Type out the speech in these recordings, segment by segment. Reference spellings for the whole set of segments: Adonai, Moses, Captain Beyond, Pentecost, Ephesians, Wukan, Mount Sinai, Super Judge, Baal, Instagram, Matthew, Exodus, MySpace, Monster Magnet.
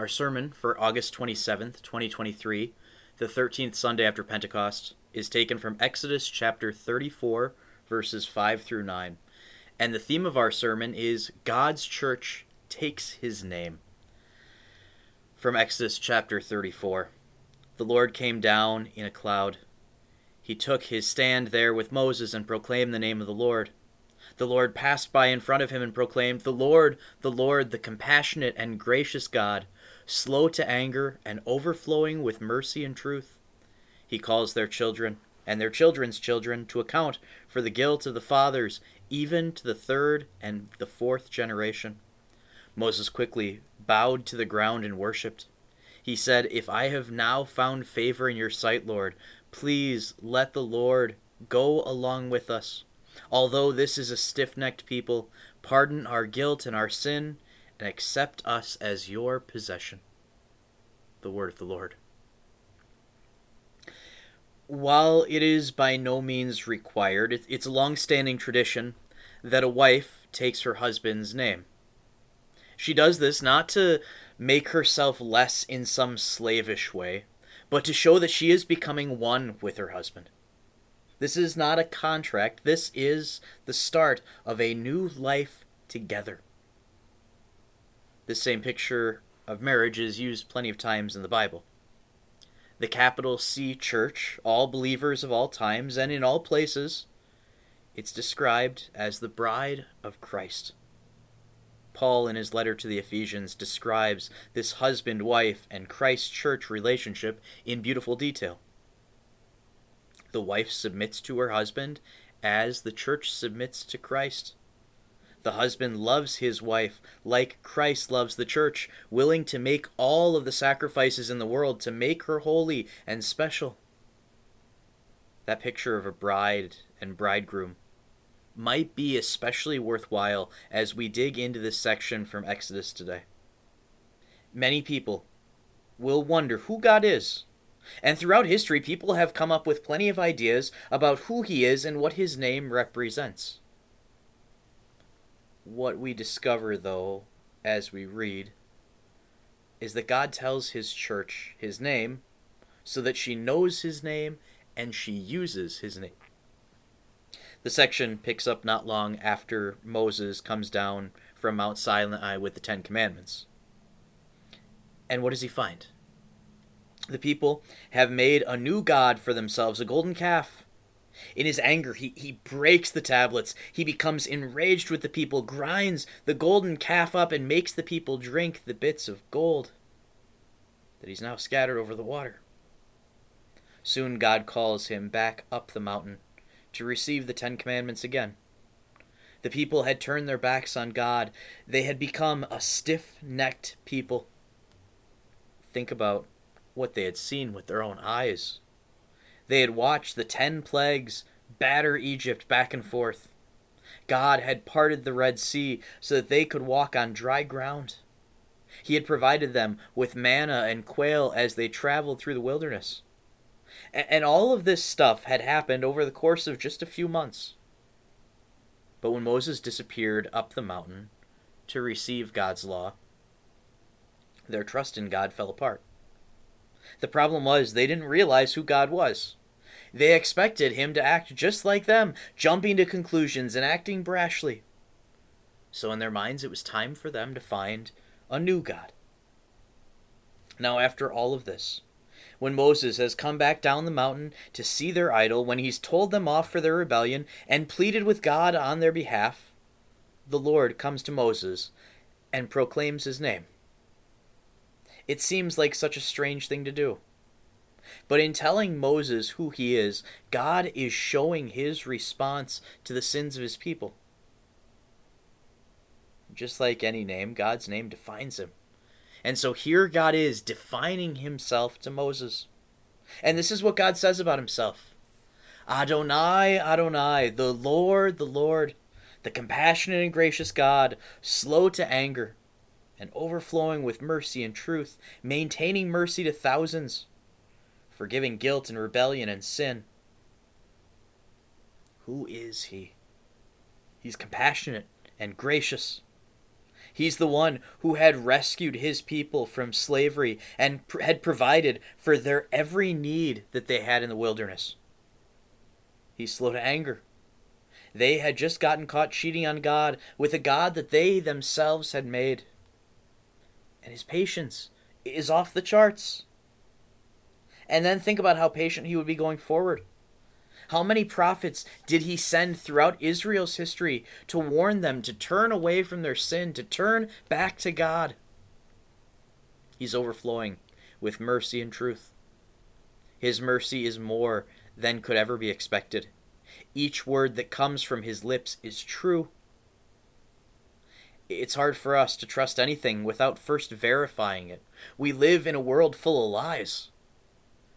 Our sermon for August 27th, 2023, the 13th Sunday after Pentecost, is taken from Exodus chapter 34, verses 5 through 9. And the theme of our sermon is God's Church Takes His Name. From Exodus chapter 34, the Lord came down in a cloud. He took his stand there with Moses and proclaimed the name of the Lord. The Lord passed by in front of him and proclaimed, the Lord, the compassionate and gracious God, slow to anger and overflowing with mercy and truth. He calls their children and their children's children to account for the guilt of the fathers, even to the third and the fourth generation. Moses quickly bowed to the ground and worshipped. He said, "If I have now found favor in your sight, Lord, please let the Lord go along with us. Although this is a stiff-necked people, pardon our guilt and our sin, and accept us as your possession." The word of the Lord. While it is by no means required, it's a long-standing tradition that a wife takes her husband's name. She does this not to make herself less in some slavish way, but to show that she is becoming one with her husband. This is not a contract. This is the start of a new life together. This same picture of marriage is used plenty of times in the Bible. The capital C Church, all believers of all times and in all places, it's described as the bride of Christ. Paul, in his letter to the Ephesians, describes this husband-wife and Christ-church relationship in beautiful detail. The wife submits to her husband as the church submits to Christ. The husband loves his wife like Christ loves the church, willing to make all of the sacrifices in the world to make her holy and special. That picture of a bride and bridegroom might be especially worthwhile as we dig into this section from Exodus today. Many people will wonder who God is. And throughout history, people have come up with plenty of ideas about who he is and what his name represents. What we discover, though, as we read, is that God tells his church his name so that she knows his name and she uses his name. The section picks up not long after Moses comes down from Mount Sinai with the Ten Commandments. And what does he find? The people have made a new god for themselves, a golden calf. In his anger, he breaks the tablets. He becomes enraged with the people, grinds the golden calf up, and makes the people drink the bits of gold that he's now scattered over the water. Soon God calls him back up the mountain to receive the Ten Commandments again. The people had turned their backs on God. They had become a stiff-necked people. Think about what they had seen with their own eyes. They had watched the 10 plagues batter Egypt back and forth. God had parted the Red Sea so that they could walk on dry ground. He had provided them with manna and quail as they traveled through the wilderness. And all of this stuff had happened over the course of just a few months. But when Moses disappeared up the mountain to receive God's law, their trust in God fell apart. The problem was they didn't realize who God was. They expected him to act just like them, jumping to conclusions and acting brashly. So in their minds, it was time for them to find a new God. Now, after all of this, when Moses has come back down the mountain to see their idol, when he's told them off for their rebellion and pleaded with God on their behalf, the Lord comes to Moses and proclaims his name. It seems like such a strange thing to do. But in telling Moses who he is, God is showing his response to the sins of his people. Just like any name, God's name defines him. And so here God is defining himself to Moses. And this is what God says about himself. Adonai, Adonai, the Lord, the compassionate and gracious God, slow to anger and overflowing with mercy and truth, maintaining mercy to thousands, forgiving guilt and rebellion and sin. Who is he? He's compassionate and gracious. He's the one who had rescued his people from slavery and had provided for their every need that they had in the wilderness. He's slow to anger. They had just gotten caught cheating on God with a God that they themselves had made. And his patience is off the charts. And then think about how patient he would be going forward. How many prophets did he send throughout Israel's history to warn them to turn away from their sin, to turn back to God? He's overflowing with mercy and truth. His mercy is more than could ever be expected. Each word that comes from his lips is true. It's hard for us to trust anything without first verifying it. We live in a world full of lies.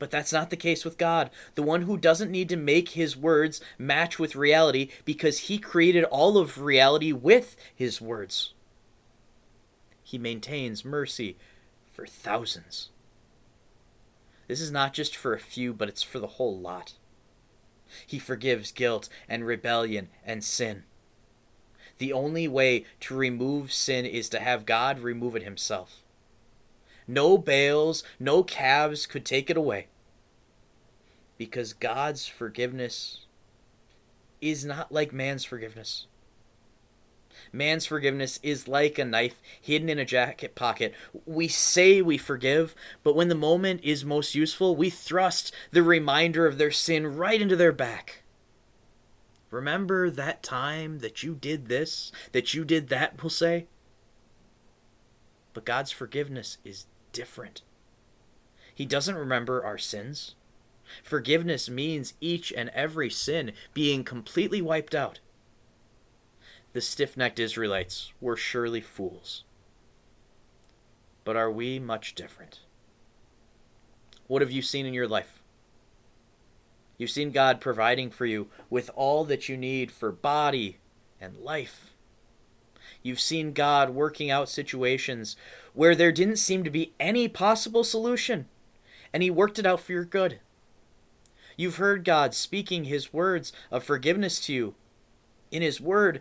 But that's not the case with God, the one who doesn't need to make his words match with reality because he created all of reality with his words. He maintains mercy for thousands. This is not just for a few, but it's for the whole lot. He forgives guilt and rebellion and sin. The only way to remove sin is to have God remove it himself. No Baals, no calves could take it away. Because God's forgiveness is not like man's forgiveness. Man's forgiveness is like a knife hidden in a jacket pocket. We say we forgive, but when the moment is most useful, we thrust the reminder of their sin right into their back. Remember that time that you did this, that you did that, we'll say. But God's forgiveness is different. He doesn't remember our sins. Forgiveness means each and every sin being completely wiped out. The stiff-necked Israelites were surely fools. But are we much different? What have you seen in your life? You've seen God providing for you with all that you need for body and life. You've seen God working out situations where there didn't seem to be any possible solution, and he worked it out for your good. You've heard God speaking his words of forgiveness to you in his word,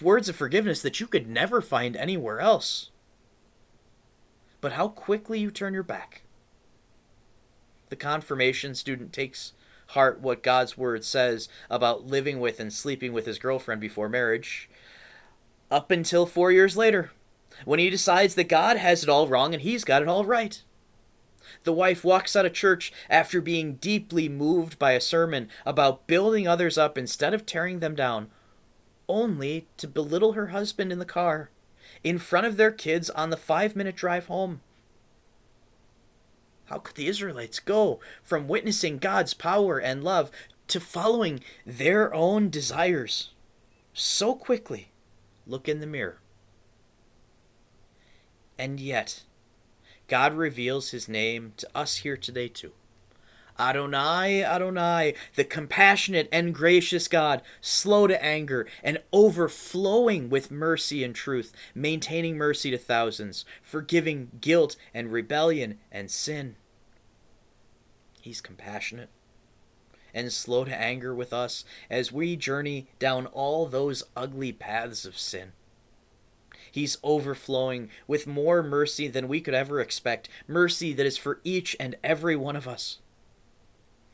words of forgiveness that you could never find anywhere else. But how quickly you turn your back. The confirmation student takes heart what God's word says about living with and sleeping with his girlfriend before marriage, up until 4 years later, when he decides that God has it all wrong and he's got it all right. The wife walks out of church after being deeply moved by a sermon about building others up instead of tearing them down, only to belittle her husband in the car, in front of their kids on the 5-minute drive home. How could the Israelites go from witnessing God's power and love to following their own desires so quickly? Look in the mirror. And yet, God reveals his name to us here today too. Adonai, Adonai, the compassionate and gracious God, slow to anger and overflowing with mercy and truth, maintaining mercy to thousands, forgiving guilt and rebellion and sin. He's compassionate and slow to anger with us as we journey down all those ugly paths of sin. He's overflowing with more mercy than we could ever expect, mercy that is for each and every one of us.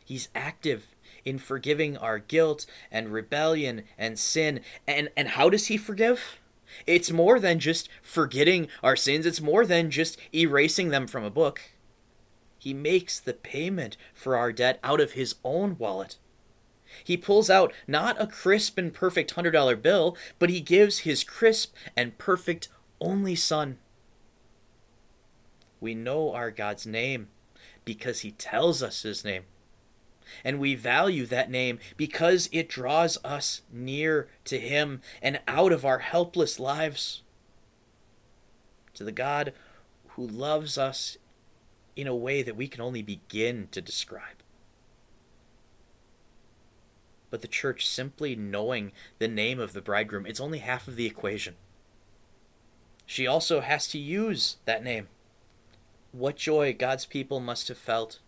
He's active in forgiving our guilt and rebellion and sin. And how does he forgive? It's more than just forgetting our sins. It's more than just erasing them from a book. He makes the payment for our debt out of his own wallet. He pulls out not a crisp and perfect $100 bill, but he gives his crisp and perfect only son. We know our God's name because he tells us his name. And we value that name because it draws us near to him and out of our helpless lives. To the God who loves us in a way that we can only begin to describe. But the church simply knowing the name of the bridegroom, it's only half of the equation. She also has to use that name. What joy God's people must have felt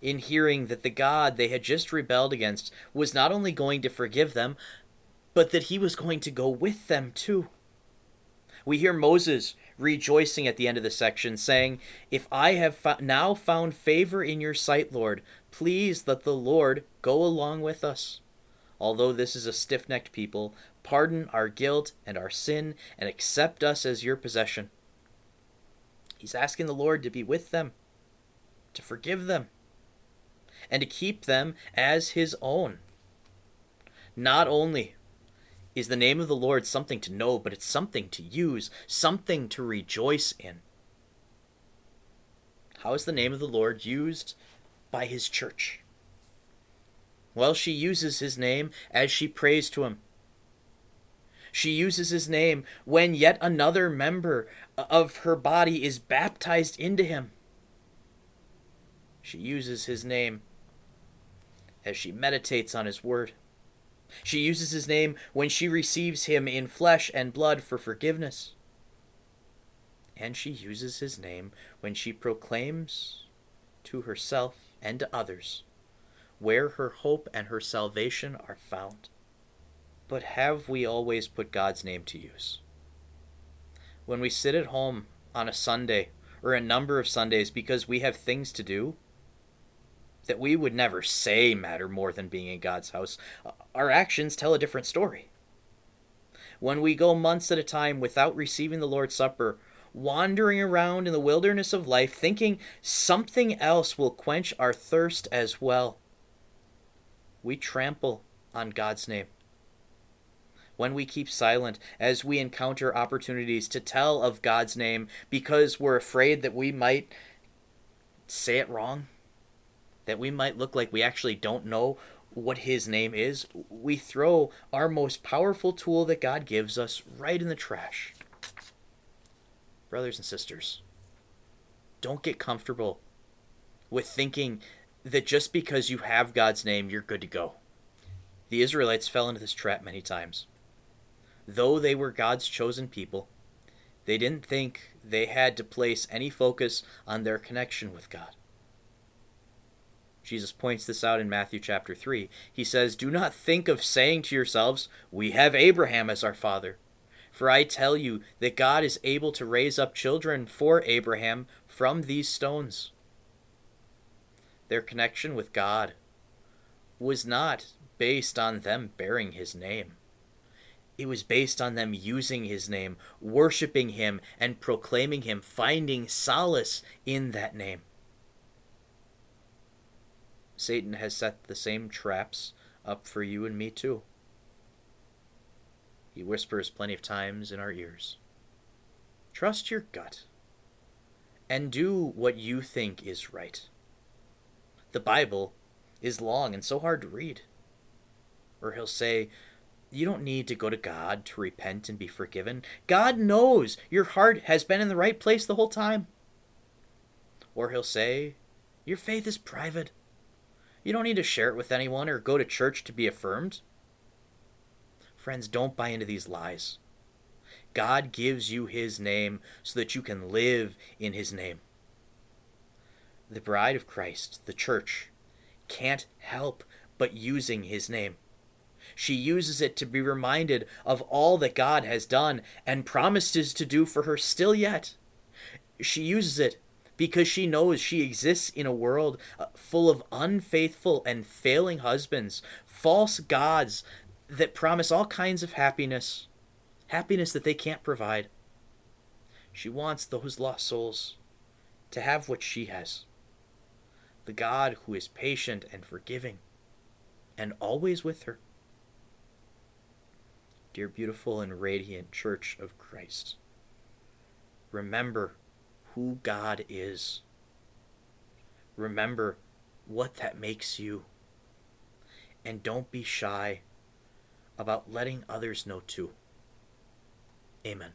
in hearing that the God they had just rebelled against was not only going to forgive them, but that he was going to go with them too. We hear Moses rejoicing at the end of the section, saying, "If I have now found favor in your sight, Lord, please let the Lord go along with us. Although this is a stiff-necked people, pardon our guilt and our sin and accept us as your possession." He's asking the Lord to be with them, to forgive them, and to keep them as his own. Not only is the name of the Lord something to know, but it's something to use, something to rejoice in. How is the name of the Lord used by his church? Well, she uses his name as she prays to him. She uses his name when yet another member of her body is baptized into him. She uses his name as she meditates on his word. She uses his name when she receives him in flesh and blood for forgiveness. And she uses his name when she proclaims to herself and to others where her hope and her salvation are found. But have we always put God's name to use? When we sit at home on a Sunday or a number of Sundays because we have things to do that we would never say matter more than being in God's house, our actions tell a different story. When we go months at a time without receiving the Lord's Supper, wandering around in the wilderness of life, thinking something else will quench our thirst as well, we trample on God's name. When we keep silent as we encounter opportunities to tell of God's name because we're afraid that we might say it wrong, that we might look like we actually don't know what his name is, we throw our most powerful tool that God gives us right in the trash. Brothers and sisters, don't get comfortable with thinking that just because you have God's name, you're good to go. The Israelites fell into this trap many times. Though they were God's chosen people, they didn't think they had to place any focus on their connection with God. Jesus points this out in Matthew chapter 3. He says, "Do not think of saying to yourselves, 'We have Abraham as our father.' For I tell you that God is able to raise up children for Abraham from these stones." Their connection with God was not based on them bearing his name. It was based on them using his name, worshiping him, and proclaiming him, finding solace in that name. Satan has set the same traps up for you and me too. He whispers plenty of times in our ears, "Trust your gut and do what you think is right." The Bible is long and so hard to read. Or he'll say, "You don't need to go to God to repent and be forgiven. God knows your heart has been in the right place the whole time." Or he'll say, "Your faith is private. You don't need to share it with anyone or go to church to be affirmed." Friends, don't buy into these lies. God gives you his name so that you can live in his name. The bride of Christ, the church, can't help but using his name. She uses it to be reminded of all that God has done and promises to do for her still yet. She uses it because she knows she exists in a world full of unfaithful and failing husbands, false gods that promise all kinds of happiness, happiness that they can't provide. She wants those lost souls to have what she has, the God who is patient and forgiving and always with her. Dear beautiful and radiant Church of Christ, remember who God is. Remember what that makes you. And don't be shy about letting others know too. Amen.